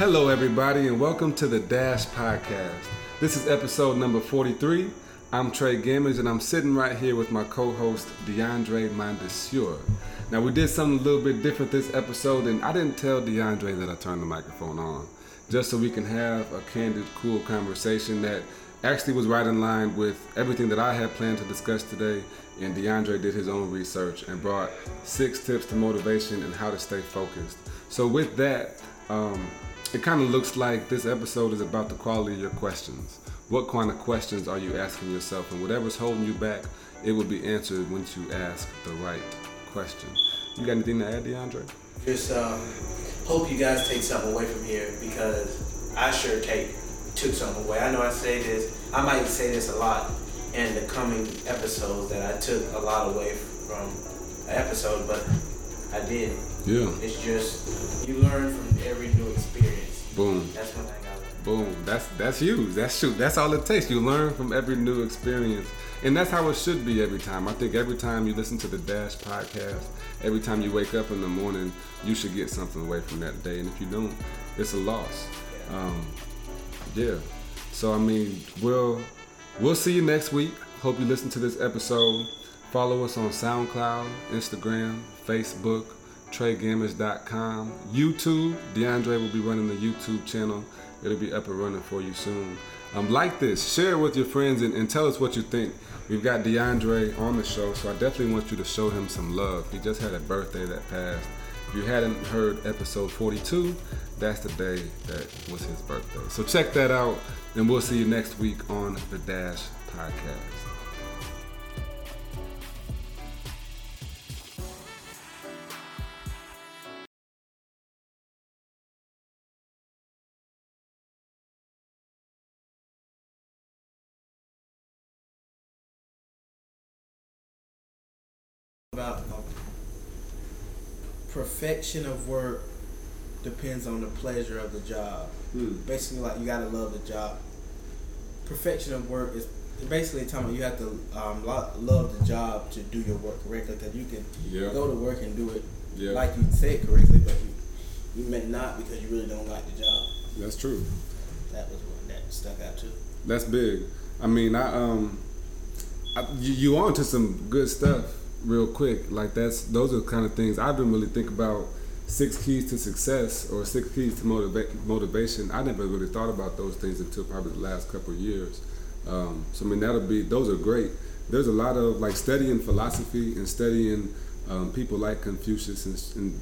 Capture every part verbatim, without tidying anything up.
Hello, everybody, and welcome to The Dash Podcast. This is episode number forty-three. I'm Trey Gammage, and I'm sitting right here with my co-host, Deondre Mondesir. Now, we did something a little bit different this episode, and I didn't tell Deondre that I turned the microphone on, just so we can have a candid, cool conversation that actually was right in line with everything that I had planned to discuss today, and Deondre did his own research and brought six tips to motivation and how to stay focused. So with that, um, it kind of looks like this episode is about the quality of your questions. What kind of questions are you asking yourself? And whatever's holding you back, it will be answered once you ask the right question. You got anything to add, Deondre? Just um, hope you guys take something away from here, because I sure take took something away. I know I say this, I might say this a lot in the coming episodes, that I took a lot away from an episode, but I did. Yeah. It's just, you learn from every new experience. Boom. That's one thing I learned. Boom. That's that's huge. That's shoot. That's all it takes. You learn from every new experience. And that's how it should be every time. I think every time you listen to the Dash Podcast, every time you wake up in the morning, you should get something away from that day. And if you don't, it's a loss. Yeah. Um, yeah. So, I mean, we'll, we'll see you next week. Hope you listen to this episode. Follow us on SoundCloud, Instagram, Facebook, Trey Gammage dot com, YouTube. Deondre will be running the YouTube channel. It'll be up and running for you soon. Um, like this, share it with your friends, and, and tell us what you think. We've got Deondre on the show, so I definitely want you to show him some love. He just had a birthday that passed. If you hadn't heard episode forty-two, that's the day that was his birthday. So check that out, and we'll see you next week on The Dash Podcast. About perfection of work depends on the pleasure of the job. Mm. Basically, like, you gotta love the job. Perfection of work is basically talking about you have to um, love the job to do your work correctly, because you can yeah. go to work and do it yeah. like you said correctly, but you, you may not, because you really don't like the job. That's true. That was what that stuck out too. That's big. I mean, I um, I, you, you on to some good stuff. Real quick, like that's those are the kind of things I've been really thinking about. Six keys to success, or six keys to motiva- motivation. I never really thought about those things until probably the last couple of years. Um, so I mean, that'll be those are great. There's a lot of like studying philosophy and studying um, people like Confucius, and, and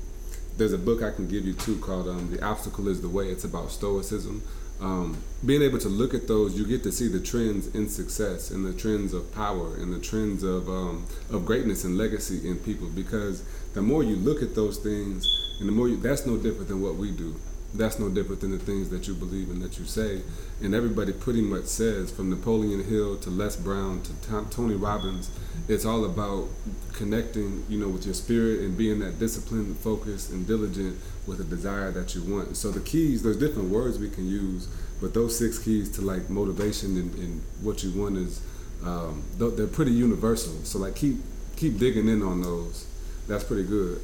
there's a book I can give you too called um, "The Obstacle is the Way." It's about Stoicism. Um, being able to look at those, you get to see the trends in success and the trends of power and the trends of um, of greatness and legacy in people, because the more you look at those things, and the more you, that's no different than what we do. That's no different than the things that you believe and that you say. And everybody pretty much says, from Napoleon Hill to Les Brown to Tom, Tony Robbins, it's all about connecting, you know, with your spirit and being that disciplined, focused, and diligent with a desire that you want. So the keys, there's different words we can use, but those six keys to like motivation and, and what you want is, um, they're pretty universal. So like keep keep digging in on those. That's pretty good.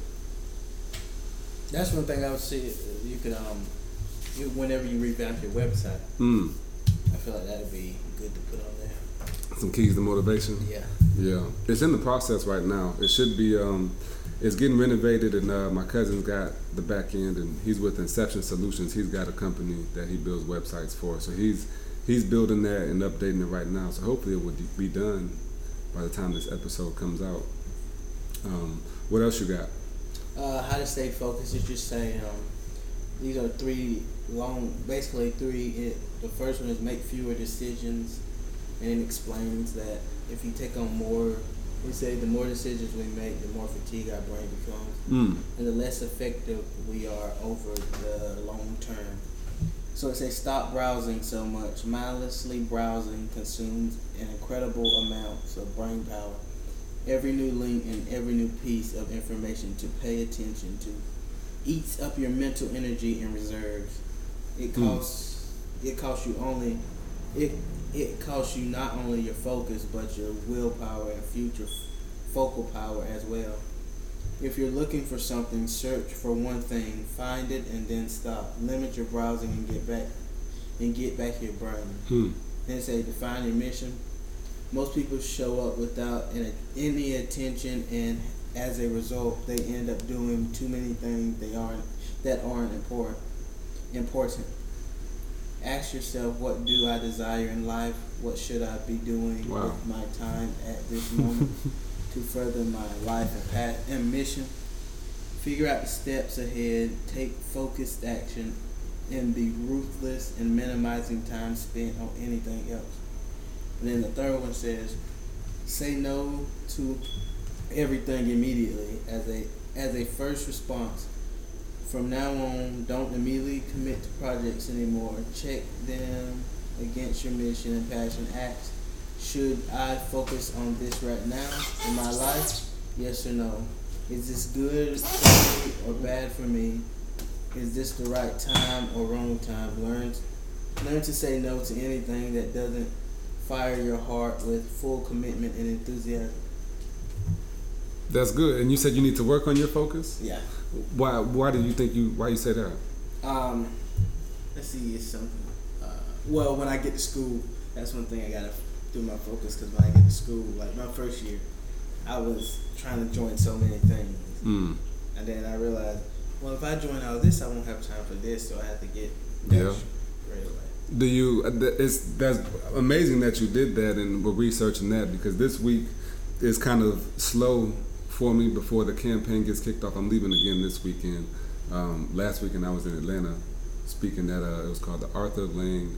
That's one thing I would say. You could um, you, whenever you revamp your website, mm. I feel like that'd be good to put on there. Some keys to motivation. Yeah. Yeah. It's in the process right now. It should be. Um, it's getting renovated, and uh, my cousin's got the back end, and he's with Inception Solutions. He's got a company that he builds websites for, so he's he's building that and updating it right now. So hopefully it will be done by the time this episode comes out. Um, what else you got? Uh, how to stay focused is just saying um, these are three long, basically three. It, the first one is make fewer decisions, and it explains that if you take on more, we say the more decisions we make, the more fatigued our brain becomes, mm. and the less effective we are over the long term. So it says stop browsing so much. Mindlessly browsing consumes an incredible amount of brain power. Every new link and every new piece of information to pay attention to eats up your mental energy and reserves. It costs mm. it costs you only it it costs you not only your focus, but your willpower and future f- focal power as well. If you're looking for something, search for one thing, find it, and then stop. Limit your browsing and get back and get back your brain. Hmm. Then say, define your mission. Most people show up without any attention, and as a result, they end up doing too many things they aren't that aren't important. Important. Ask yourself, what do I desire in life? What should I be doing wow. with my time at this moment? To further my life and path and mission, figure out the steps ahead, take focused action, and be ruthless in minimizing time spent on anything else. And then the third one says, say no to everything immediately as a as a first response. From now on, don't immediately commit to projects anymore. Check them against your mission and passion. Acts. Should I focus on this right now in my life? Yes or no? Is this good for me or bad for me? Is this the right time or wrong time? Learn, learn to say no to anything that doesn't fire your heart with full commitment and enthusiasm. That's good. And you said you need to work on your focus? Yeah. Why? Why do you think you? Why you say that? Um, let's see. It's something. Uh, well, when I get to school, that's one thing I gotta. My focus, because when I get to school, like my first year, I was trying to join so many things, mm. and then I realized, well, if I join all this, I won't have time for this, so I have to get yeah. right away. Do you? It's that's amazing that you did that, and we're researching that because this week is kind of slow for me before the campaign gets kicked off. I'm leaving again this weekend. Um, last weekend I was in Atlanta speaking at a, it was called the Arthur Lane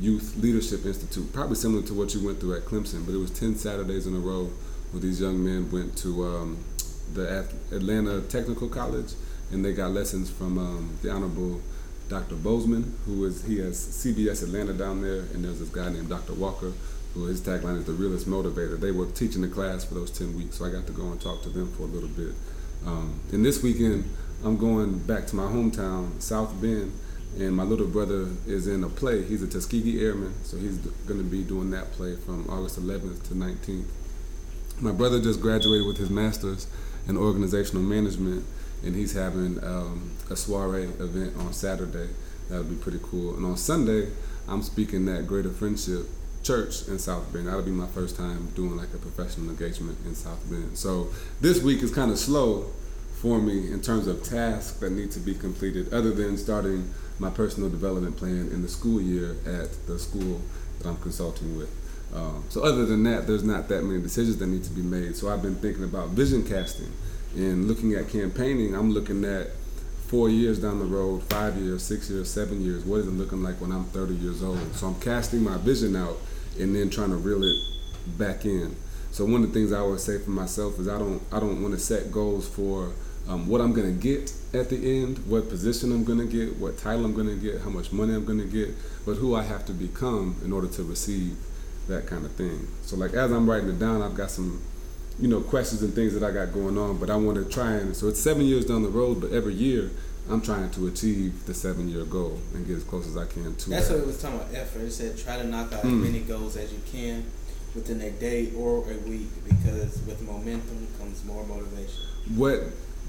Youth Leadership Institute, probably similar to what you went through at Clemson, but it was ten Saturdays in a row where these young men went to um, the Atlanta Technical College, and they got lessons from um, the Honorable Doctor Bozeman, who is, he has C B S Atlanta down there, and there's this guy named Doctor Walker, who his tagline is the realest motivator. They were teaching the class for those ten weeks, so I got to go and talk to them for a little bit. Um, and this weekend, I'm going back to my hometown, South Bend, and my little brother is in a play. He's a Tuskegee Airman, so he's going to be doing that play from August eleventh to nineteenth. My brother just graduated with his master's in organizational management, and he's having um, a soiree event on Saturday. That would be pretty cool. And on Sunday, I'm speaking at Greater Friendship Church in South Bend. That'll be my first time doing like a professional engagement in South Bend. So this week is kind of slow for me in terms of tasks that need to be completed, other than starting my personal development plan in the school year at the school that I'm consulting with. Um, so other than that, there's not that many decisions that need to be made. So I've been thinking about vision casting and looking at campaigning. I'm looking at four years down the road, five years, six years, seven years. What is it looking like when I'm thirty years old? So I'm casting my vision out and then trying to reel it back in. So one of the things I always say for myself is I don't, I don't want to set goals for Um, what I'm going to get at the end, what position I'm going to get, what title I'm going to get, how much money I'm going to get, but who I have to become in order to receive that kind of thing. So like as I'm writing it down, I've got some, you know, questions and things that I got going on, but I want to try and, so it's seven years down the road, but every year I'm trying to achieve the seven year goal and get as close as I can to it. That's that. What it was talking about effort. It said try to knock out mm. as many goals as you can within a day or a week, because with momentum comes more motivation. What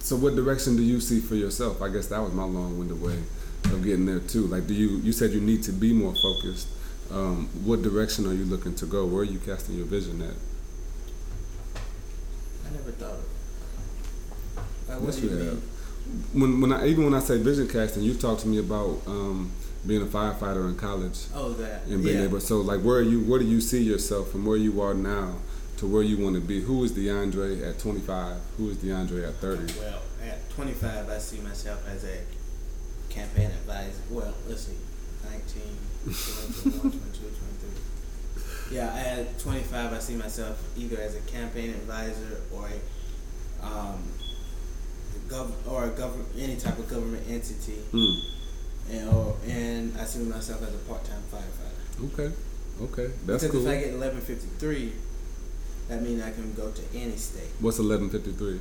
So what direction do you see for yourself? I guess that was my long-winded way of getting there too. Like, do you, you said you need to be more focused. Um, what direction are you looking to go? Where are you casting your vision at? I never thought of it. Like, what yes, do you mean? When, when I, even when I say vision casting, you talked to me about um, being a firefighter in college. Oh, that. And being yeah. able, so like, where are you, where do you see yourself from where you are now to where you want to be? Who is Deondre at twenty-five? Who is Deondre at thirty? Well, at twenty-five, I see myself as a campaign advisor. Well, let's see, nineteen, twenty, twenty-one, twenty-two, twenty-three. Yeah, at twenty-five, I see myself either as a campaign advisor or a um, gov- or a gov- any type of government entity, mm. and or, and I see myself as a part-time firefighter. Okay, okay, that's because cool. Because if I get eleven fifty-three. That means I can go to any state. What's eleven fifty-three?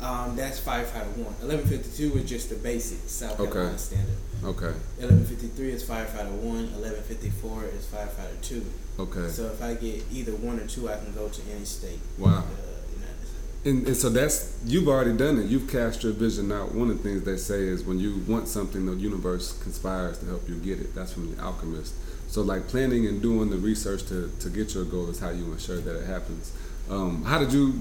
Um, that's firefighter one. eleven fifty-two is just the basic South Carolina okay. standard. Okay. eleven fifty-three is firefighter one. eleven fifty-four is firefighter two. Okay. So if I get either one or two, I can go to any state. Wow. In the United States. And, and so that's, you've already done it. You've cast your vision out. One of the things they say is when you want something, the universe conspires to help you get it. That's from The Alchemist. So like planning and doing the research to, to get your goal is how you ensure that it happens. Um, how did you,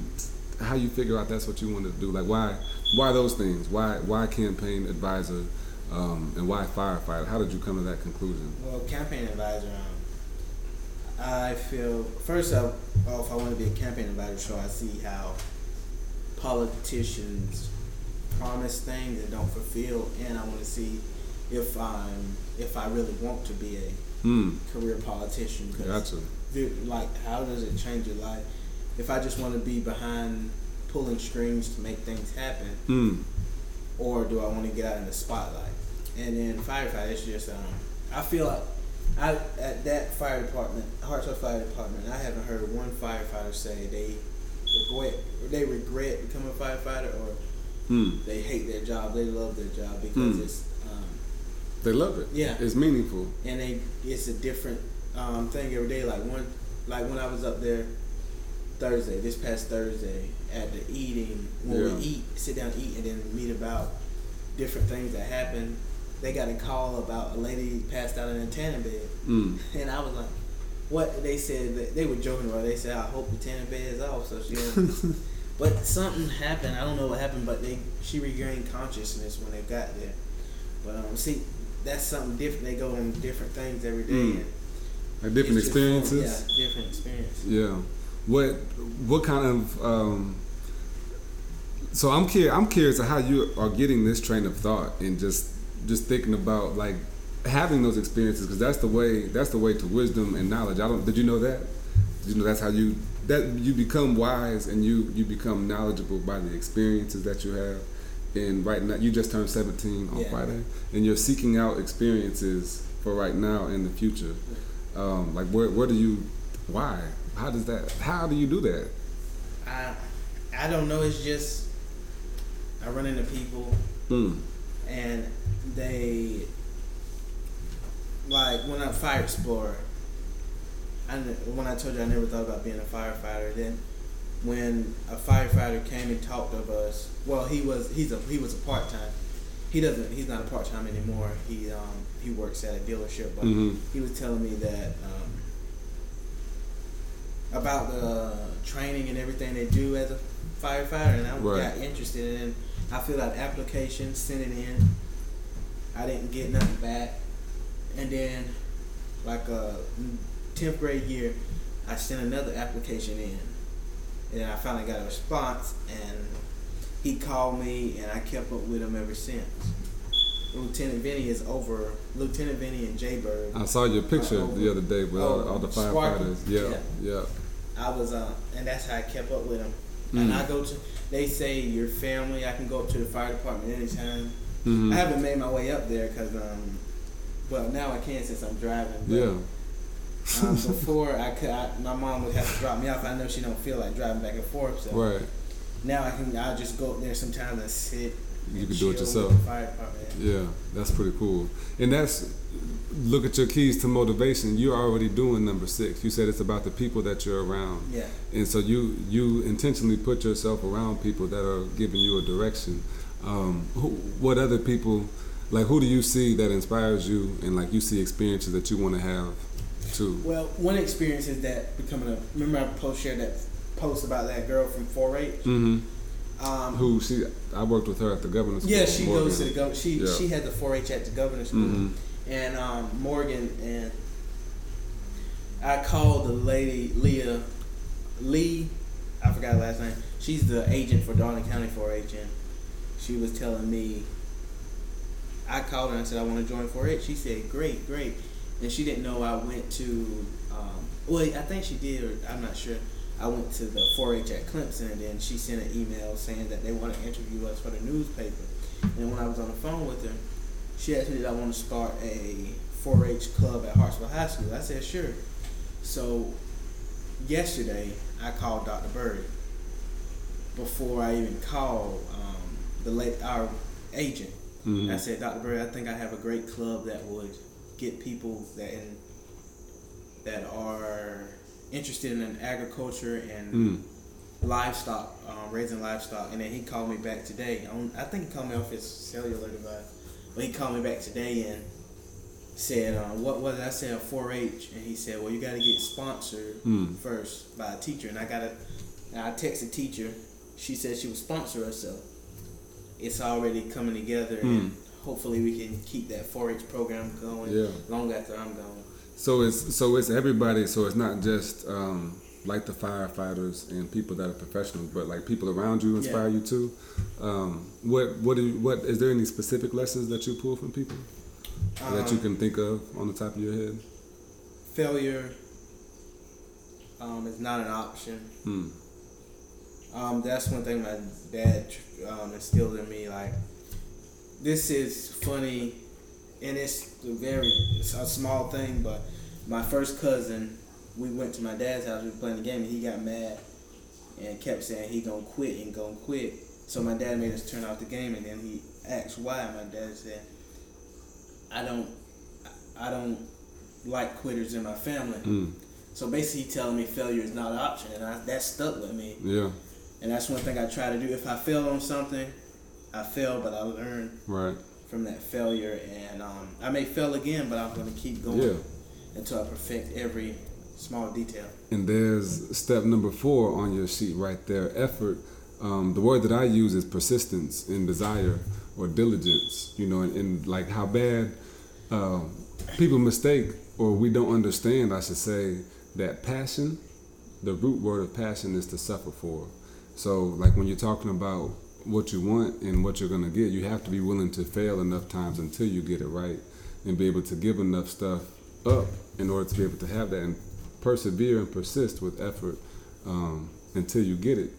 how you figure out that's what you wanted to do? Like why, why those things? Why, why campaign advisor um, and why firefighter? How did you come to that conclusion? Well, campaign advisor, um, I feel, first off, if I want to be a campaign advisor, so I see how politicians promise things that don't fulfill, and I want to see if I'm if I really want to be a mm. career politician. Gotcha. Like, how does it change your life? If I just want to be behind pulling strings to make things happen, mm. or do I want to get out in the spotlight? And then firefighter, it's just um, I feel like I at that fire department, Hartsville Fire Department, I haven't heard one firefighter say they. Regret, they regret becoming a firefighter, or mm. they hate their job. They love their job because mm. it's um, they love it. Yeah, it's meaningful, and they it's a different um, thing every day. Like one, like when I was up there Thursday, this past Thursday at the eating, when yeah. we eat, sit down, and eat, and then meet about different things that happened. They got a call about a lady passed out in a tanning bed, mm. and I was like. What they said, that they were joking about. They said, "I hope the tanning bed is off." So she, but something happened. I don't know what happened, but they she regained consciousness when they got there. But um, see, that's something different. They go on different things every day. Mm. And like different experiences. Just, yeah, different experiences. Yeah. What what kind of um, so I'm curious. I'm curious how you are getting this train of thought and just just thinking about like. Having those experiences, because that's the way. That's the way to wisdom and knowledge. I don't. Did you know that? Did you know that's how you that you become wise and you you become knowledgeable by the experiences that you have. And right now, you just turned seventeen on yeah. Friday, and you're seeking out experiences for right now and the future. Um, like where where do you? Why? How does that? How do you do that? I I don't know. It's just I run into people, mm. and they. Like when I'm a fire explorer, I, when I told you I never thought about being a firefighter, then when a firefighter came and talked of us, well, he was he's a he was a part time. He doesn't he's not a part time anymore. He um he works at a dealership, but mm-hmm. he was telling me that um, about the training and everything they do as a firefighter, and I right. got interested in. I filled out an application, sent it in. I didn't get nothing back. And then, like a tenth grade year, I sent another application in, and then I finally got a response. And he called me, and I kept up with him ever since. Lieutenant Vinny is over. Lieutenant Vinny and J Bird. I saw your picture the other day with all, all the firefighters. Yeah, yeah, yeah. I was, uh, and that's how I kept up with him. Mm. And I go to. They say your family. I can go up to the fire department anytime. Mm-hmm. I haven't made my way up there because um. Well, now I can since I'm driving. But, yeah. Um, before I could, I, my mom would have to drop me off. I know she don't feel like driving back and forth. So right. Now I can. I'll just go up there sometimes and sit. You and can do it yourself. With the fire department. Yeah, that's pretty cool. And that's look at your keys to motivation. You're already doing number six. You said it's about the people that you're around. Yeah. And so you you intentionally put yourself around people that are giving you a direction. Um, who, what other people? Like, who do you see that inspires you, and like you see experiences that you want to have, too? Well, one experience is that becoming a. Remember, I post shared that post about that girl from four H. Mm-hmm. Um, Who she? I worked with her at the governor's school. Yeah, she Morgan. goes to the governor. She yeah. she had the four H at the governor's school, mm-hmm. and um, Morgan and I called the lady Leah Lee. I forgot her last name. She's the agent for Darling County four H, and she was telling me. I called her and said, I want to join four H. She said, great, great. And she didn't know I went to, um, well, I think she did, or I'm not sure. I went to the four H at Clemson, and then she sent an email saying that they want to interview us for the newspaper. And when I was on the phone with her, she asked me did I want to start a four H club at Hartsville High School. I said, sure. So yesterday, I called Doctor Bird. Before I even called um, the late, our agent, Mm-hmm. I said, Doctor Bird, I think I have a great club that would get people that in, that are interested in agriculture and mm. livestock, um, raising livestock. And then he called me back today. I think he called me off his cellular device. But he called me back today and said, uh, what was it? I said four H. And he said, well, you got to get sponsored mm. first by a teacher. And I got a, I texted teacher. She said she would sponsor herself. It's already coming together. Mm. And hopefully we can keep that four H program going yeah. long after I'm gone. So it's so it's everybody. So it's not just um, like the firefighters and people that are professionals, but like people around you inspire yeah. you too. Um, what what do you, what is there any specific lessons that you pull from people um, that you can think of on the top of your head? Failure um, is not an option. Hmm. Um, that's one thing my dad um, instilled in me. Like, this is funny, and it's a very it's a small thing, but my first cousin, we went to my dad's house, we were playing the game, and he got mad and kept saying he gonna quit and gonna quit. So my dad made us turn off the game, and then he asked why. My dad said, I don't I don't like quitters in my family. Mm. So basically he telling me failure is not an option, and I, that stuck with me. Yeah. And that's one thing I try to do. If I fail on something, I fail, but I learn right. from that failure. And um, I may fail again, but I'm going to keep going yeah. until I perfect every small detail. And there's step number four on your sheet right there, effort. Um, the word that I use is persistence and desire or diligence, you know, and, and like how bad uh, people mistake, or we don't understand, I should say, that passion, the root word of passion is to suffer for. So like when you're talking about what you want and what you're going to get, you have to be willing to fail enough times until you get it right and be able to give enough stuff up in order to be able to have that, and persevere and persist with effort um, until you get it.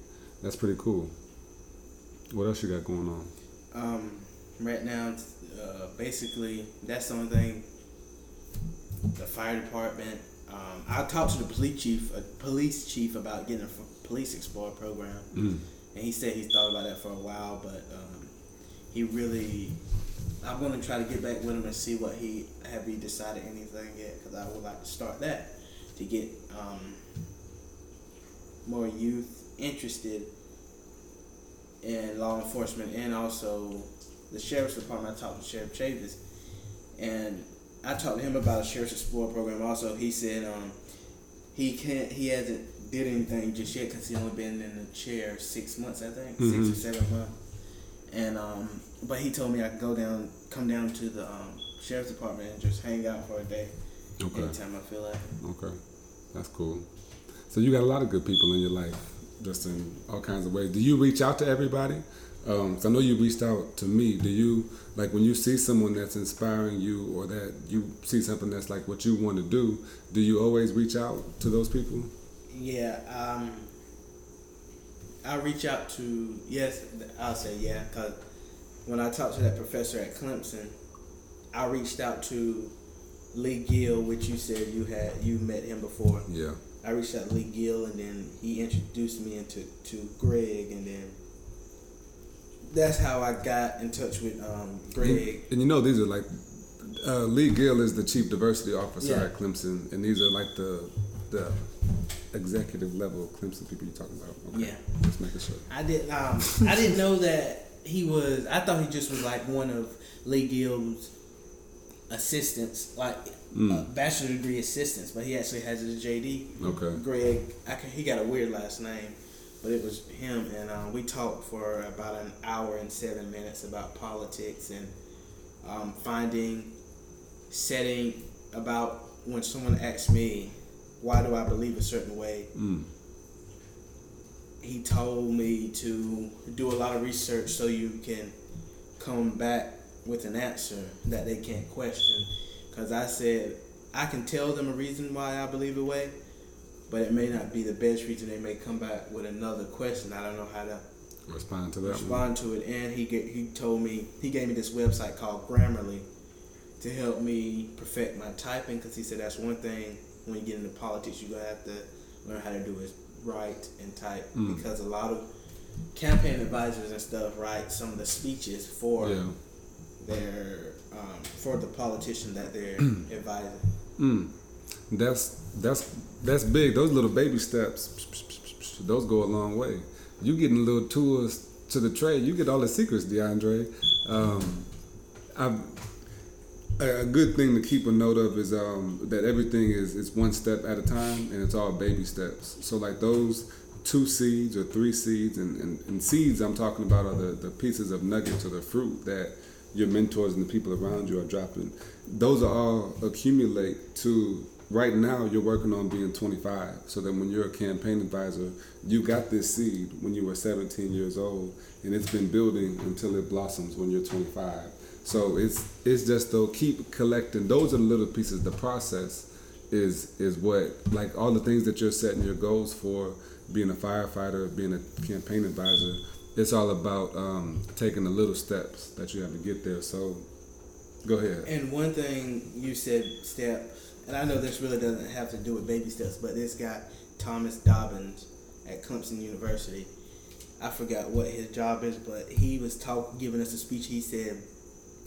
That's pretty cool. What else you got going on? Um, right now, uh, basically, that's the only thing. The fire department. Um, I talked to the police chief, a police chief about getting a police explorer program. Mm. And he said he's thought about that for a while, but um, he really, I'm going to try to get back with him and see what he, have he decided anything yet, because I would like to start that to get um, more youth interested in law enforcement, and also the sheriff's department. I talked to Sheriff Chavis, and I talked to him about a sheriff's explorer program also. He said um, he can't, he hasn't did anything just yet because he only been in the chair six months, I think, mm-hmm. six or seven months. And um, but he told me I could go down, come down to the um, sheriff's department and just hang out for a day. Okay. Anytime I feel like it. Okay, that's cool. So you got a lot of good people in your life, just in all kinds of ways. Do you reach out to everybody? Um, so I know you reached out to me. Do you, like when you see someone that's inspiring you, or that you see something that's like what you want to do, do you always reach out to those people? Yeah, um, I reach out to, yes, I'll say yeah, because when I talked to that professor at Clemson, I reached out to Lee Gill, which you said you had, you met him before. Yeah. I reached out to Lee Gill, and then he introduced me into to Greg, and then that's how I got in touch with um, Greg. And, and you know, these are like, uh, Lee Gill is the chief diversity officer yeah. at Clemson, and these are like the the... executive level Clemson people you're talking about. Okay. Yeah. Let's make it sure. I did um I didn't know that he was I thought he just was like one of Lee Gill's assistants, like mm. uh, bachelor degree assistants, but he actually has his J D. Okay. Greg, I can, he got a weird last name, but it was him, and um, we talked for about an hour and seven minutes about politics and um, finding setting about when someone asked me, why do I believe a certain way? Mm. He told me to do a lot of research so you can come back with an answer that they can't question. Because I said, I can tell them a reason why I believe a way, but it may not be the best reason. They may come back with another question. I don't know how to respond to that. Respond to it. And he get, he told me, he gave me this website called Grammarly to help me perfect my typing, because he said that's one thing. When you get into politics, you're going to have to learn how to do is write and type, mm. because a lot of campaign advisors and stuff write some of the speeches for yeah. their um, for the politician that they're advising. Mm. That's that's that's big. Those little baby steps Those go a long way. You getting little tours to the trade. You get all the secrets, Deondre. Um, I've, a good thing to keep a note of is um, that everything is it's one step at a time, and it's all baby steps. So like those two seeds or three seeds, and, and, and seeds I'm talking about are the, the pieces of nuggets or the fruit that your mentors and the people around you are dropping. Those are all accumulate to right now you're working on being twenty-five, so that when you're a campaign advisor, you got this seed when you were seventeen years old, and it's been building until it blossoms when you're twenty-five. So it's it's just though keep collecting. Those are the little pieces. The process is is what, like all the things that you're setting your goals for, being a firefighter, being a campaign advisor, it's all about um, taking the little steps that you have to get there. So go ahead. And one thing you said, steps, and I know this really doesn't have to do with baby steps, but this guy, Thomas Dobbins at Clemson University, I forgot what his job is, but he was talk, giving us a speech. He said,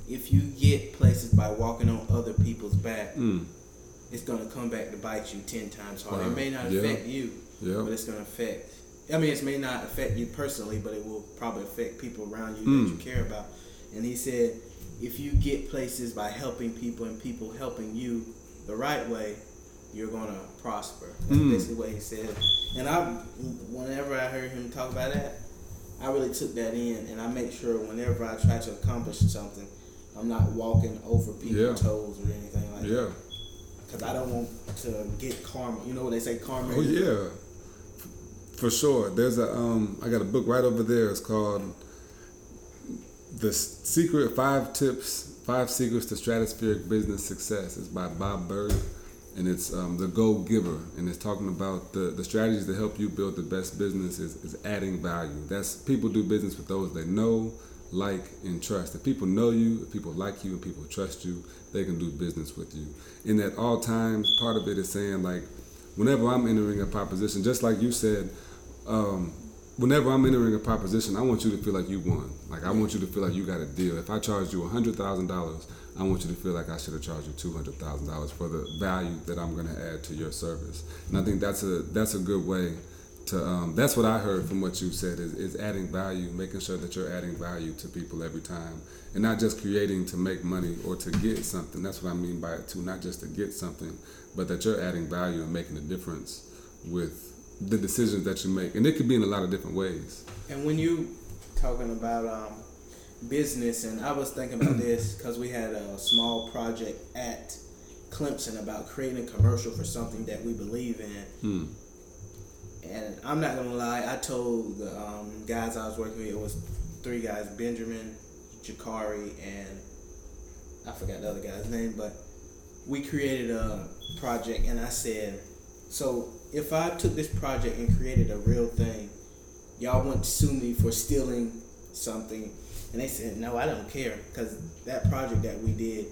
if you get places by walking on other people's back, mm. it's going to come back to bite you ten times harder. Wow. It may not yeah. affect you, yeah. but it's going to affect. I mean, it may not affect you personally, but it will probably affect people around you mm. that you care about. And he said, if you get places by helping people and people helping you the right way, you're going to prosper. That's mm. basically what he said. And I, whenever I heard him talk about that, I really took that in, and I make sure whenever I try to accomplish something, I'm not walking over people's yeah. toes or anything like yeah. that. Because I don't want to get karma. You know what they say, karma? Oh, yeah. For sure. There's a, um, I got a book right over there. It's called The Secret Five Tips, Five Secrets to Stratospheric Business Success. It's by Bob Bird, and it's um, The Go Giver. And it's talking about the, the strategies that help you build the best business is, is adding value. That's people do business with those they know, like, and trust. If people know you, if people like you, and people trust you, they can do business with you. And at all times, part of it is saying, like, whenever I'm entering a proposition, just like you said, um, whenever I'm entering a proposition, I want you to feel like you won. Like, I want you to feel like you got a deal. If I charged you one hundred thousand dollars, I want you to feel like I should have charged you two hundred thousand dollars for the value that I'm going to add to your service. And I think that's a that's a good way to, um, that's what I heard from what you said is, is adding value, making sure that you're adding value to people every time, and not just creating to make money or to get something. That's what I mean by it too, not just to get something, but that you're adding value and making a difference with the decisions that you make, and it could be in a lot of different ways. And when you talking about um, business, and I was thinking about this because we had a small project at Clemson about creating a commercial for something that we believe in. Hmm. And I'm not going to lie, I told the um, guys I was working with, it was three guys, Benjamin, Jakari, and I forgot the other guy's name, but we created a project, and I said, so if I took this project and created a real thing, y'all wouldn't sue me for stealing something. And they said, no, I don't care, because that project that we did,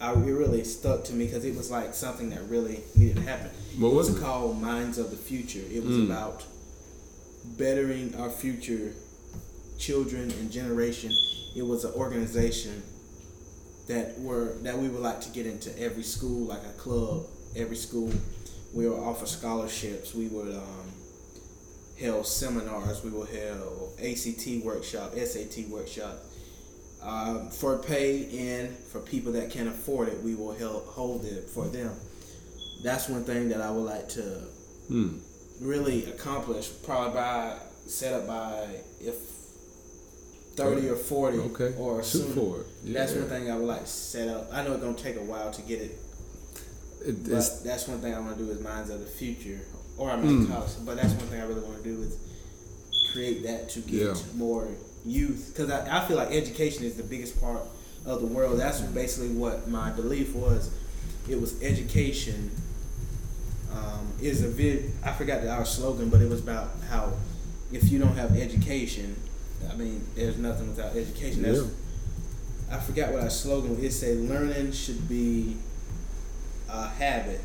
I, it really stuck to me because it was like something that really needed to happen. What was it? Was called Minds of the Future. It was mm. about bettering our future children and generation. It was an organization that were that we would like to get into every school, like a club. Every school, we would offer scholarships. We would um, held seminars. We would held A C T workshops, S A T workshops. Uh, for pay and for people that can't afford it, we will help hold it for them. That's one thing that I would like to mm. really accomplish, probably by set up by if thirty or forty okay. or sooner. Yeah. That's one thing I would like to set up. I know it's going to take a while to get it, it but that's one thing I want to do is Minds of the Future, or I mean mm. college, but that's one thing I really want to do is create that to get yeah. more youth, because I, I feel like education is the biggest part of the world. That's basically what my belief was. It was education um, is a bit, I forgot our slogan, but it was about how if you don't have education, I mean, there's nothing without education. That's, yeah. I forgot what our slogan was. It said learning should be a habit.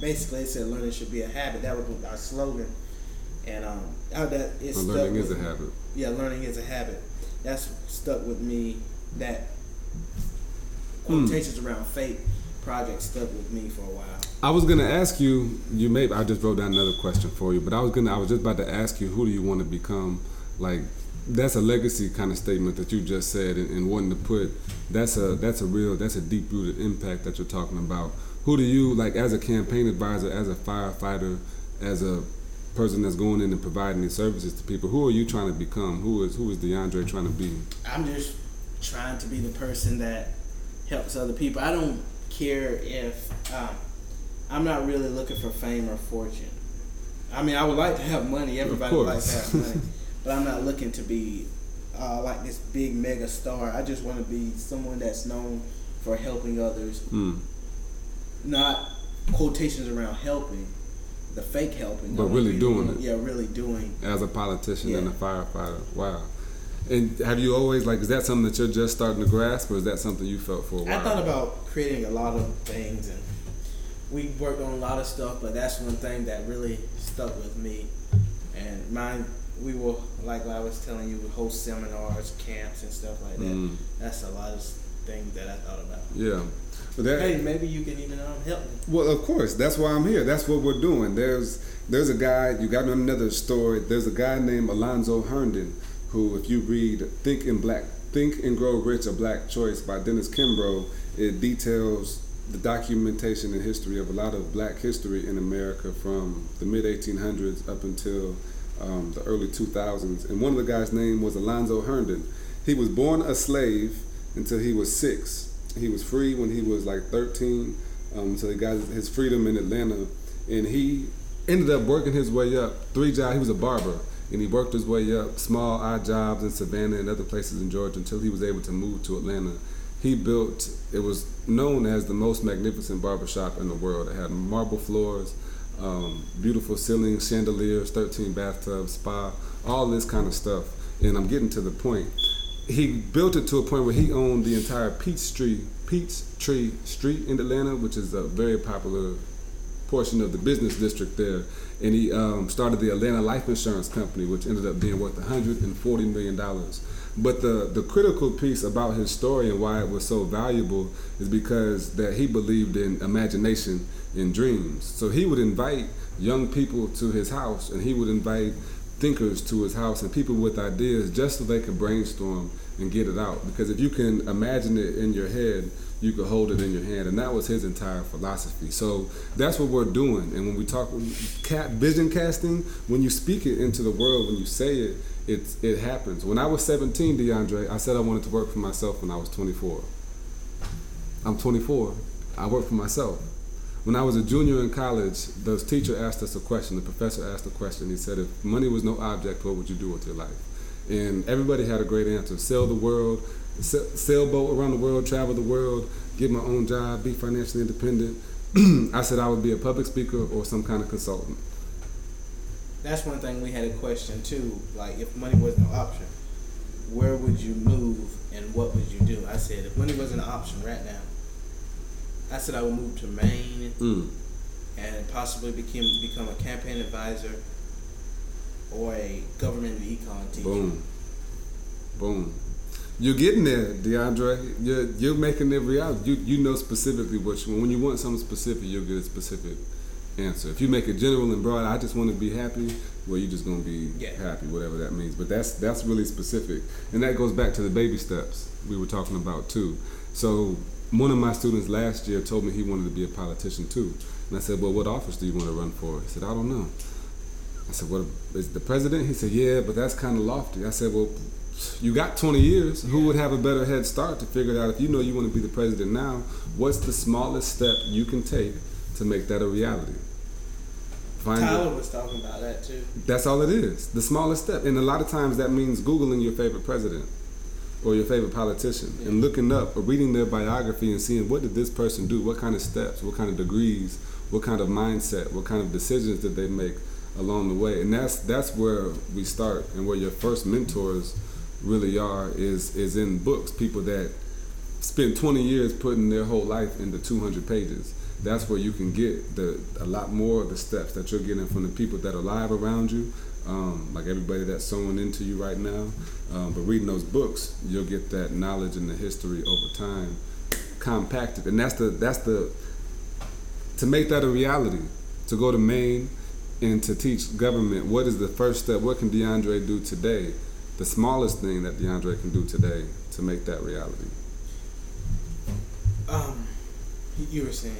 Basically, it said learning should be a habit. That was our slogan. And um, I, that it well, learning is a me. habit. Yeah, learning is a habit. That's stuck with me. That quotations mm. around fate project stuck with me for a while. I was gonna ask you. You maybe I just wrote down another question for you, but I was gonna. I was just about to ask you, who do you want to become? Like, that's a legacy kind of statement that you just said, and, and wanting to put. That's a that's a real that's a deep rooted impact that you're talking about. Who do you like as a campaign advisor, as a firefighter, as a person that's going in and providing these services to people? Who are you trying to become? Who is who is Deondre trying to be? I'm just trying to be the person that helps other people. I don't care if. Um, I'm not really looking for fame or fortune. I mean, I would like to have money. Everybody would like to have money. But I'm not looking to be uh, like this big mega star. I just want to be someone that's known for helping others. Mm. Not quotations around helping, the fake helping. But really doing it. Yeah, really doing. As a politician yeah. and a firefighter. Wow. And have you always, like, is that something that you're just starting to grasp, or is that something you felt for a while? I thought about creating a lot of things, and we worked on a lot of stuff, but that's one thing that really stuck with me. And mine, we were, like I was telling you, we host seminars, camps, and stuff like that. Mm. That's a lot of things that I thought about. Yeah. But that, hey, maybe you can even um, help me. Well, of course. That's why I'm here. That's what we're doing. There's there's a guy, you got another story, there's a guy named Alonzo Herndon, who, if you read Think and, Black, Think and Grow Rich, A Black Choice by Dennis Kimbrough, it details the documentation and history of a lot of black history in America from the mid eighteen hundreds up until um, the early two thousands. And one of the guys' name was Alonzo Herndon. He was born a slave until he was six. He was free when he was like thirteen. Um, so he got his freedom in Atlanta. And he ended up working his way up. Three jobs, he was a barber. And he worked his way up, small odd jobs in Savannah and other places in Georgia until he was able to move to Atlanta. He built, it was known as the most magnificent barbershop in the world. It had marble floors, um, beautiful ceilings, chandeliers, thirteen bathtubs, spa, all this kind of stuff. And I'm getting to the point. He built it to a point where he owned the entire Peachtree, Peachtree Street in Atlanta, which is a very popular portion of the business district there. And he um, started the Atlanta Life Insurance Company, which ended up being worth one hundred forty million dollars. But the, the critical piece about his story and why it was so valuable is because that he believed in imagination and dreams. So he would invite young people to his house, and he would invite thinkers to his house and people with ideas just so they could brainstorm and get it out. Because if you can imagine it in your head, you could hold it in your hand. And that was his entire philosophy. So that's what we're doing. And when we talk vision casting, when you speak it into the world, when you say it, It's, it happens. When I was seventeen, Deondre, I said I wanted to work for myself when I was twenty-four. I'm twenty-four. I work for myself. When I was a junior in college, the teacher asked us a question. The professor asked a question. He said, if money was no object, what would you do with your life? And everybody had a great answer. Sell the world, sail, sailboat around the world, travel the world, get my own job, be financially independent. I said I would be a public speaker or some kind of consultant. That's one thing we had a question too, like if money was an option, where would you move and what would you do? I said, if money wasn't an option right now, I said I would move to Maine mm. and possibly become become a campaign advisor or a government and econ teacher. Boom. Boom. You're getting there, Deondre. You're, you're making it reality. You you know specifically what you want. When you want something specific, you'll get it specific. Answer. If you make it general and broad, I just want to be happy, well, you're just going to be yeah. happy, whatever that means. But that's that's really specific. And that goes back to the baby steps we were talking about, too. So one of my students last year told me he wanted to be a politician, too. And I said, well, what office do you want to run for? He said, I don't know. I said, what, is it the president? He said, yeah, but that's kind of lofty. I said, well, you got twenty years. Yeah. Who would have a better head start to figure it out? If you know you want to be the president now, what's the smallest step you can take to make that a reality? Find Tyler it. was talking about that too. That's all it is. The smallest step. And a lot of times that means Googling your favorite president or your favorite politician yeah. and looking up or reading their biography and seeing what did this person do? What kind of steps? What kind of degrees? What kind of mindset? What kind of decisions did they make along the way? And that's that's where we start, and where your first mentors really are is is in books. People that spend twenty years putting their whole life into two hundred pages. That's where you can get the a lot more of the steps that you're getting from the people that are live around you, um, like everybody that's sewing into you right now. Um, but reading those books, you'll get that knowledge and the history over time compacted. And that's the that's the to make that a reality, to go to Maine and to teach government what is the first step, what can Deondre do today, the smallest thing that Deondre can do today to make that reality. Um, you were saying,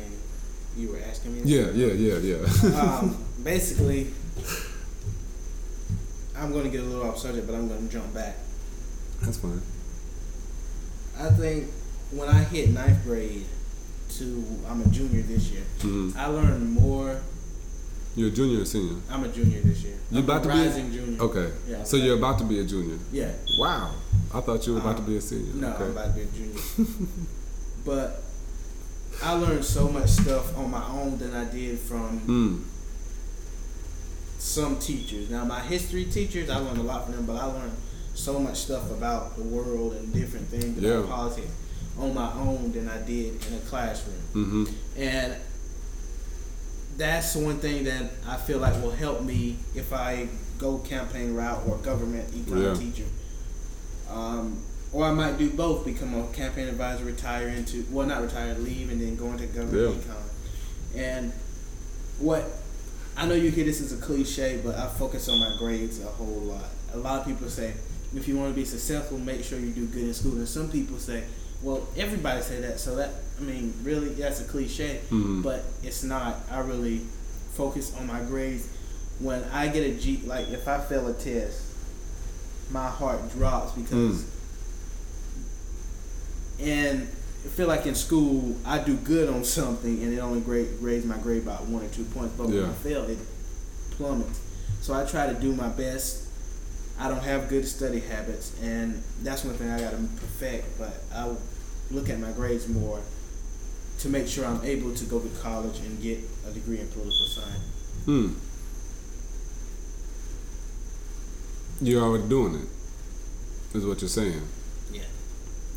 you were asking me? Yeah, yeah, yeah, yeah. um, basically, I'm going to get a little off subject, but I'm going to jump back. That's fine. I think when I hit ninth grade to, I'm a junior this year, mm-hmm. I learned more. You're a junior or senior? I'm a junior this year. You're I'm about a to rising be a, junior. Okay. Yeah, so you're about to be a junior? Yeah. Wow. I thought you were about um, to be a senior. No, okay. I'm about to be a junior. But I learned so much stuff on my own than I did from mm. some teachers. Now, my history teachers, I learned a lot from them, but I learned so much stuff about the world and different things about yeah. politics on my own than I did in a classroom. Mm-hmm. And that's one thing that I feel like will help me if I go campaign route or government econ yeah. teacher. Um, or I might do both, become a campaign advisor, retire into, well, not retire, leave, and then go into government yeah. econ. And what, I know you hear this as a cliche, but I focus on my grades a whole lot. A lot of people say, if you want to be successful, make sure you do good in school. And some people say, well, everybody say that, so that, I mean, really, that's a cliche, mm-hmm. but it's not. I really focus on my grades. When I get a G, like if I fail a test, my heart drops because, mm. and I feel like in school, I do good on something and it only grade, raised my grade by one or two points, but yeah. when I fail, it plummets. So I try to do my best. I don't have good study habits, and that's one thing I gotta perfect, but I look at my grades more to make sure I'm able to go to college and get a degree in political science. Hmm. You're already doing it, is what you're saying. Yeah.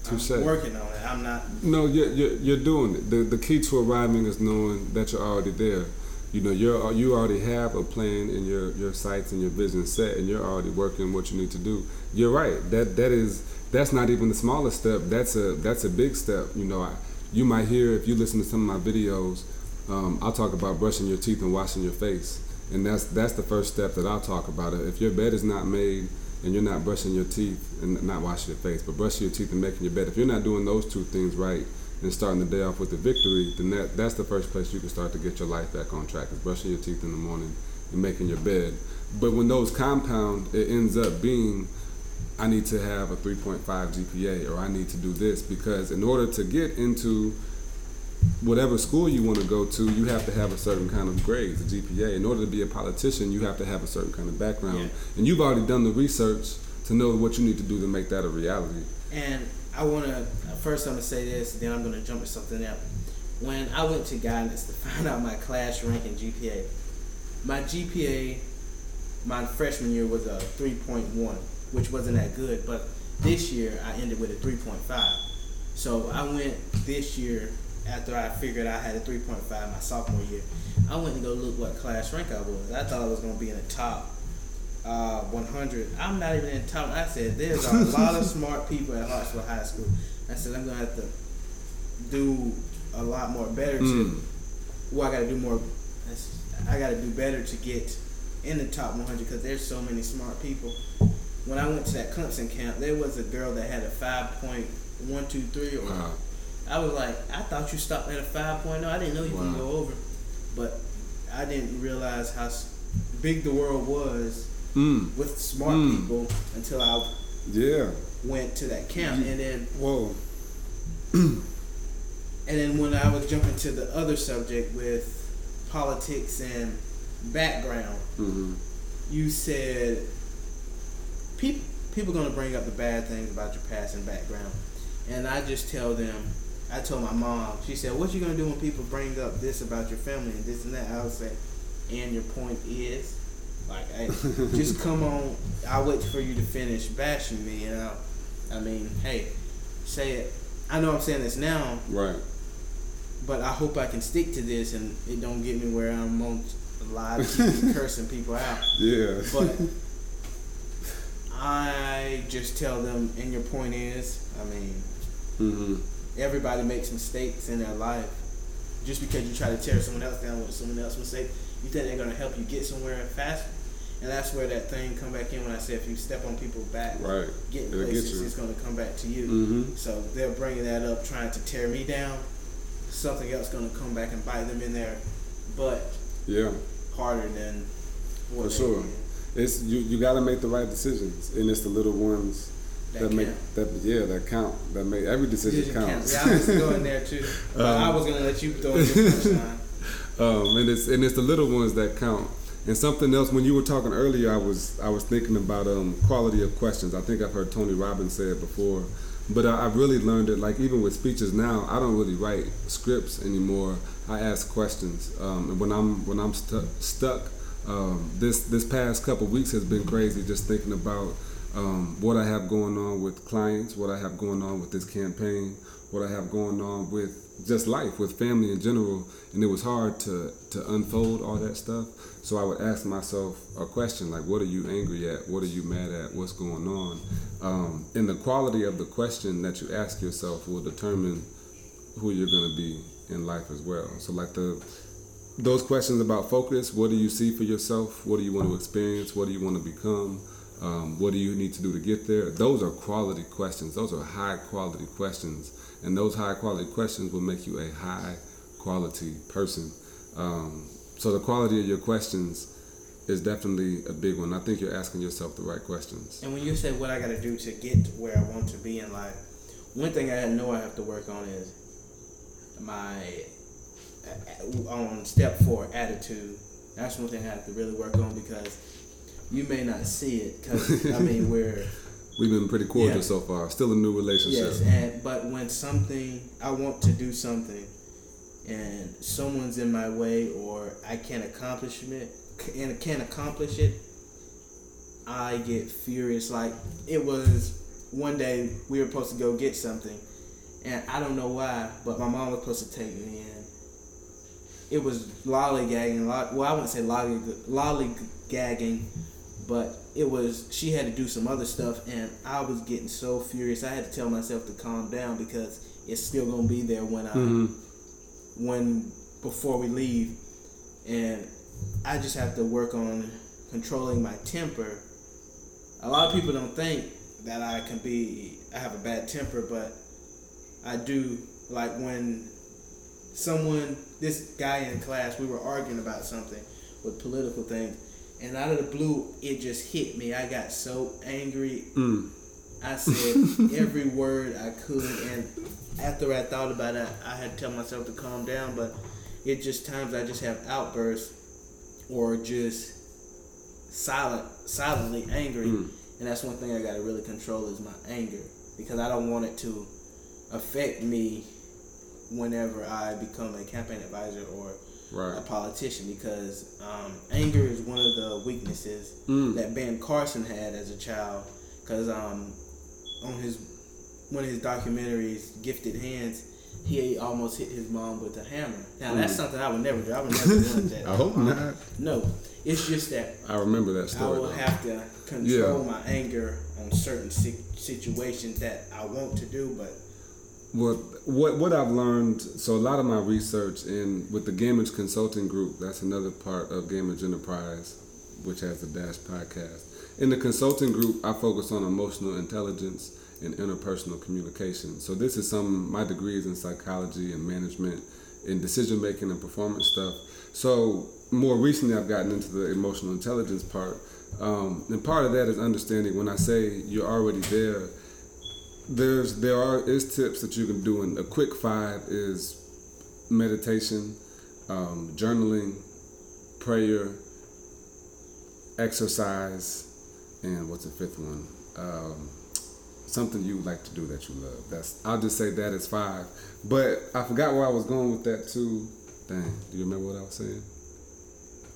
Touche. I'm working on it, I'm not... No, you're, you're, you're doing it. The, the key to arriving is knowing that you're already there. You know, you're, you already have a plan in your, your sights and your vision set, and you're already working on what you need to do. You're right. That that is that's not even the smallest step. That's a that's a big step. You know, I, you might hear if you listen to some of my videos, um, I'll talk about brushing your teeth and washing your face, and that's that's the first step that I'll talk about. If your bed is not made and you're not brushing your teeth and not washing your face, but brushing your teeth and making your bed, if you're not doing those two things right and starting the day off with a victory, then that, that's the first place you can start to get your life back on track, is brushing your teeth in the morning and making your bed. But when those compound, it ends up being, I need to have a three point five G P A, or I need to do this, because in order to get into whatever school you want to go to, you have to have a certain kind of grades, a G P A. In order to be a politician, you have to have a certain kind of background. Yeah. And you've already done the research to know what you need to do to make that a reality. And I want to, first I'm going to say this, then I'm going to jump to something else. When I went to guidance to find out my class rank and G P A, my G P A, my freshman year was a three point one, which wasn't that good, but this year I ended with a three point five. So I went this year, after I figured I had a three point five my sophomore year, I went and go look what class rank I was. I thought I was going to be in the top Uh, one hundred. I'm not even in town. I said, there's a lot of smart people at Hartsville High School. I said, I'm going to have to do a lot more better to, mm. well, I got to do more, I got to do better to get in the top one hundred, because there's so many smart people. When I went to that Clemson camp, there was a girl that had a five point one two three or wow. I was like, I thought you stopped at a five point oh. I didn't know you wow. could go over. But I didn't realize how big the world was Mm. with smart mm. people until I yeah. went to that camp. And then whoa. And then when I was jumping to the other subject with politics and background, mm-hmm. you said people people are going to bring up the bad things about your past and background. And I just tell them, I told my mom, she said, what you going to do when people bring up this about your family and this and that? I would say, and your point is? Like, hey, just come on. I'll wait for you to finish bashing me. And I'll, I mean, hey, say it. I know I'm saying this now. Right. But I hope I can stick to this and it don't get me where I'm on live T V cursing people out. Yeah. But I just tell them, and your point is, I mean, mm-hmm. everybody makes mistakes in their life. just because you try to tear someone else down with someone else's mistake, you think they're going to help you get somewhere faster. And that's where that thing come back in when I said if you step on people's back, right. get in It'll places, get it's going to come back to you. Mm-hmm. So they're bringing that up, trying to tear me down. Something else going to come back and bite them in their butt. Yeah. Harder than what For sure. Did. It's you. You got to make the right decisions, and it's the little ones that, that make that. Yeah, that count. That make every decision counts. Count. Yeah, I was going there too. But um, I was going to let you throw it this time. Um, and it's and it's the little ones that count. And something else, when you were talking earlier, I was I was thinking about um, quality of questions. I think I've heard Tony Robbins say it before, but I, I really learned it. Like even with speeches now, I don't really write scripts anymore. I ask questions, um, and when I'm when I'm stu- stuck, um, this this past couple weeks has been crazy. Just thinking about um, what I have going on with clients, what I have going on with this campaign, what I have going on with. Just life with family in general, and it was hard to to unfold all that stuff. So I would ask myself a question like, what are you angry at? What are you mad at? What's going on? Um, and the quality of the question that you ask yourself will determine who you're going to be in life as well. So like the those questions about focus, what do you see for yourself? What do you want to experience? What do you want to become? Um, what do you need to do to get there? Those are quality questions. Those are high quality questions. And those high quality questions will make you a high quality person. Um, so the quality of your questions is definitely a big one. I think you're asking yourself the right questions. And when you say what I got to do to get to where I want to be in life, one thing I know I have to work on is my on step four attitude. That's one thing I have to really work on because you may not see it because, I mean, we're... We've been pretty cordial yeah. so far. Still a new relationship. Yes, and, but when something... I want to do something and someone's in my way or I can't accomplish it, and can't accomplish it, I get furious. Like, it was... One day, we were supposed to go get something. And I don't know why, but my mom was supposed to take me in. It was lollygagging. Well, I wouldn't say lollygagging, but it was, she had to do some other stuff, and I was getting so furious. I had to tell myself to calm down because it's still going to be there when I, mm-hmm. when, before we leave. And I just have to work on controlling my temper. A lot of people don't think that I can be, I have a bad temper, but I do, like when someone, this guy in class, we were arguing about something with political things. And out of the blue, it just hit me. I got so angry. Mm. I said every word I could. And after I thought about it, I had to tell myself to calm down. But it just times I just have outbursts or just silent, silently angry. Mm. And that's one thing I got to really control is my anger. Because I don't want it to affect me whenever I become a campaign advisor or... Right. A politician, because um, anger is one of the weaknesses mm. that Ben Carson had as a child. Because um, on his one of his documentaries, Gifted Hands, he almost hit his mom with a hammer. Now mm. that's something I would never do. I would never do that. I hope not. No, it's just that I remember that story. I will though. have to control yeah. my anger on certain si- situations that I want to do, but. Well, what what I've learned, so a lot of my research in with the Gammage Consulting Group, that's another part of Gammage Enterprise, which has the Dash Podcast. In the consulting group, I focus on emotional intelligence and interpersonal communication. So this is some, my degrees in psychology and management and decision making and performance stuff. So more recently, I've gotten into the emotional intelligence part. Um, and part of that is understanding when I say you're already there, There's there are is tips that you can do, and a quick five is meditation, um, journaling, prayer, exercise, and what's the fifth one? Um, something you like to do that you love. That's I'll just say that is five. But I forgot where I was going with that too. Dang, do you remember what I was saying?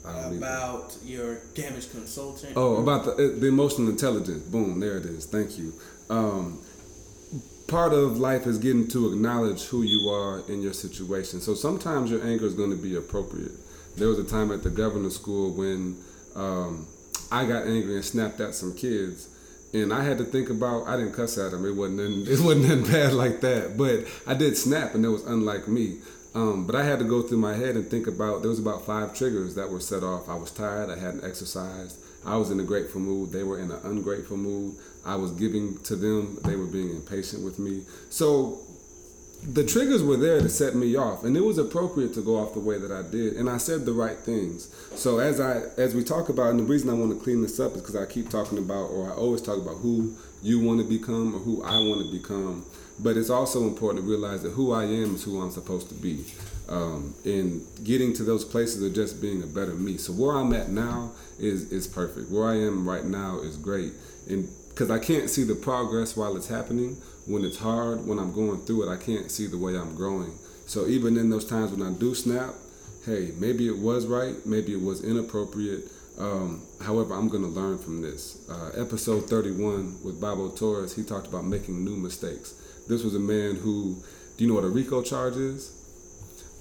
About your Gammage consultant. Oh, about the the emotional intelligence. Boom, there it is. Thank you. Um, part of life is getting to acknowledge who you are in your situation. So sometimes your anger is going to be appropriate. There was a time at the governor's school when um, I got angry and snapped at some kids, and I had to think about. I didn't cuss at them. It wasn't. It wasn't that bad like that. But I did snap, and it was unlike me. Um, but I had to go through my head and think about, there was about five triggers that were set off. I was tired. I hadn't exercised. I was in a grateful mood. They were in an ungrateful mood. I was giving to them. They were being impatient with me. So the triggers were there to set me off, and it was appropriate to go off the way that I did. And I said the right things. So as I, as we talk about, and the reason I want to clean this up is because I keep talking about, or I always talk about who you want to become or who I want to become. But it's also important to realize that who I am is who I'm supposed to be. Um, and getting to those places of just being a better me. So where I'm at now is, is perfect. Where I am right now is great. And because I can't see the progress while it's happening. When it's hard, when I'm going through it, I can't see the way I'm growing. So even in those times when I do snap, hey, maybe it was right, maybe it was inappropriate. Um, however, I'm going to learn from this. Uh, episode thirty-one with Bobo Torres, he talked about making new mistakes. This was a man who, do you know what a RICO charge is?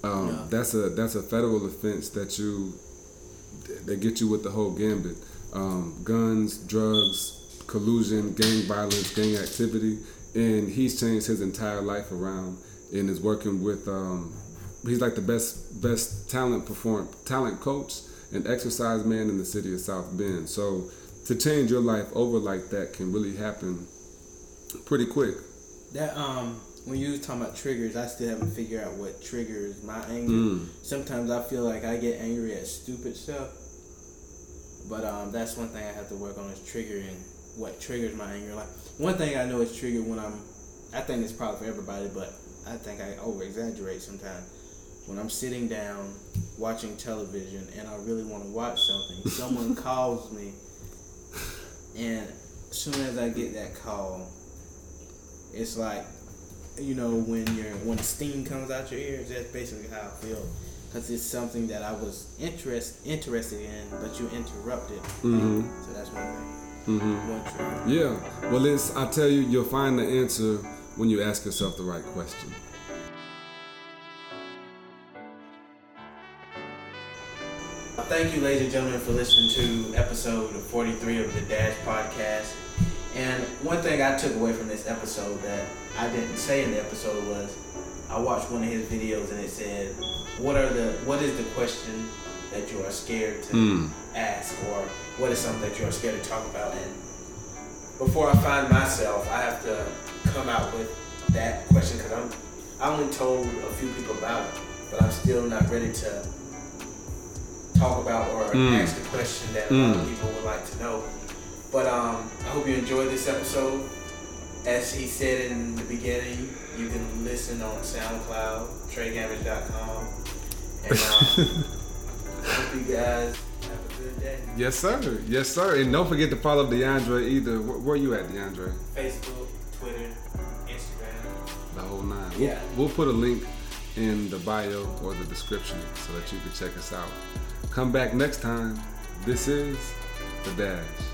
Um, yeah. That's a that's a federal offense that you, they get you with the whole gambit. Um, guns, drugs, collusion, gang violence, gang activity. And he's changed his entire life around and is working with, um, he's like the best best talent perform, talent coach and exercise man in the city of South Bend. So to change your life over like that can really happen pretty quick. That um, when you was talking about triggers, I still haven't figured out what triggers my anger. Mm. Sometimes I feel like I get angry at stupid stuff, but um, that's one thing I have to work on is triggering what triggers my anger. Like one thing I know is triggered when I'm, I think it's probably for everybody, but I think I over exaggerate sometimes. When I'm sitting down watching television and I really want to watch something, someone calls me, and as soon as I get that call. It's like, you know, when you're when the steam comes out your ears, that's basically how I feel. Because it's something that I was interest, interested in, but you interrupted. Mm-hmm. So that's one thing. Mm-hmm. One trigger. Yeah. Well, it's, I tell you, you'll find the answer when you ask yourself the right question. Thank you, ladies and gentlemen, for listening to episode forty-three of the Dash Podcast. And one thing I took away from this episode that I didn't say in the episode was I watched one of his videos and it said, what are the what is the question that you are scared to mm. ask, or what is something that you are scared to talk about? And before I find myself, I have to come out with that question, because I'm I only told a few people about it, but I'm still not ready to talk about or mm. ask the question that mm. a lot of people would like to know. But um, I hope you enjoyed this episode. As he said in the beginning, you can listen on SoundCloud, trey gammage dot com. And um, I hope you guys have a good day. Yes, sir. Yes, sir. And don't forget to follow Deondre either. Where, where you at, Deondre? Facebook, Twitter, Instagram. The whole nine. Yeah. We'll, we'll put a link in the bio or the description so that you can check us out. Come back next time. This is The Dash.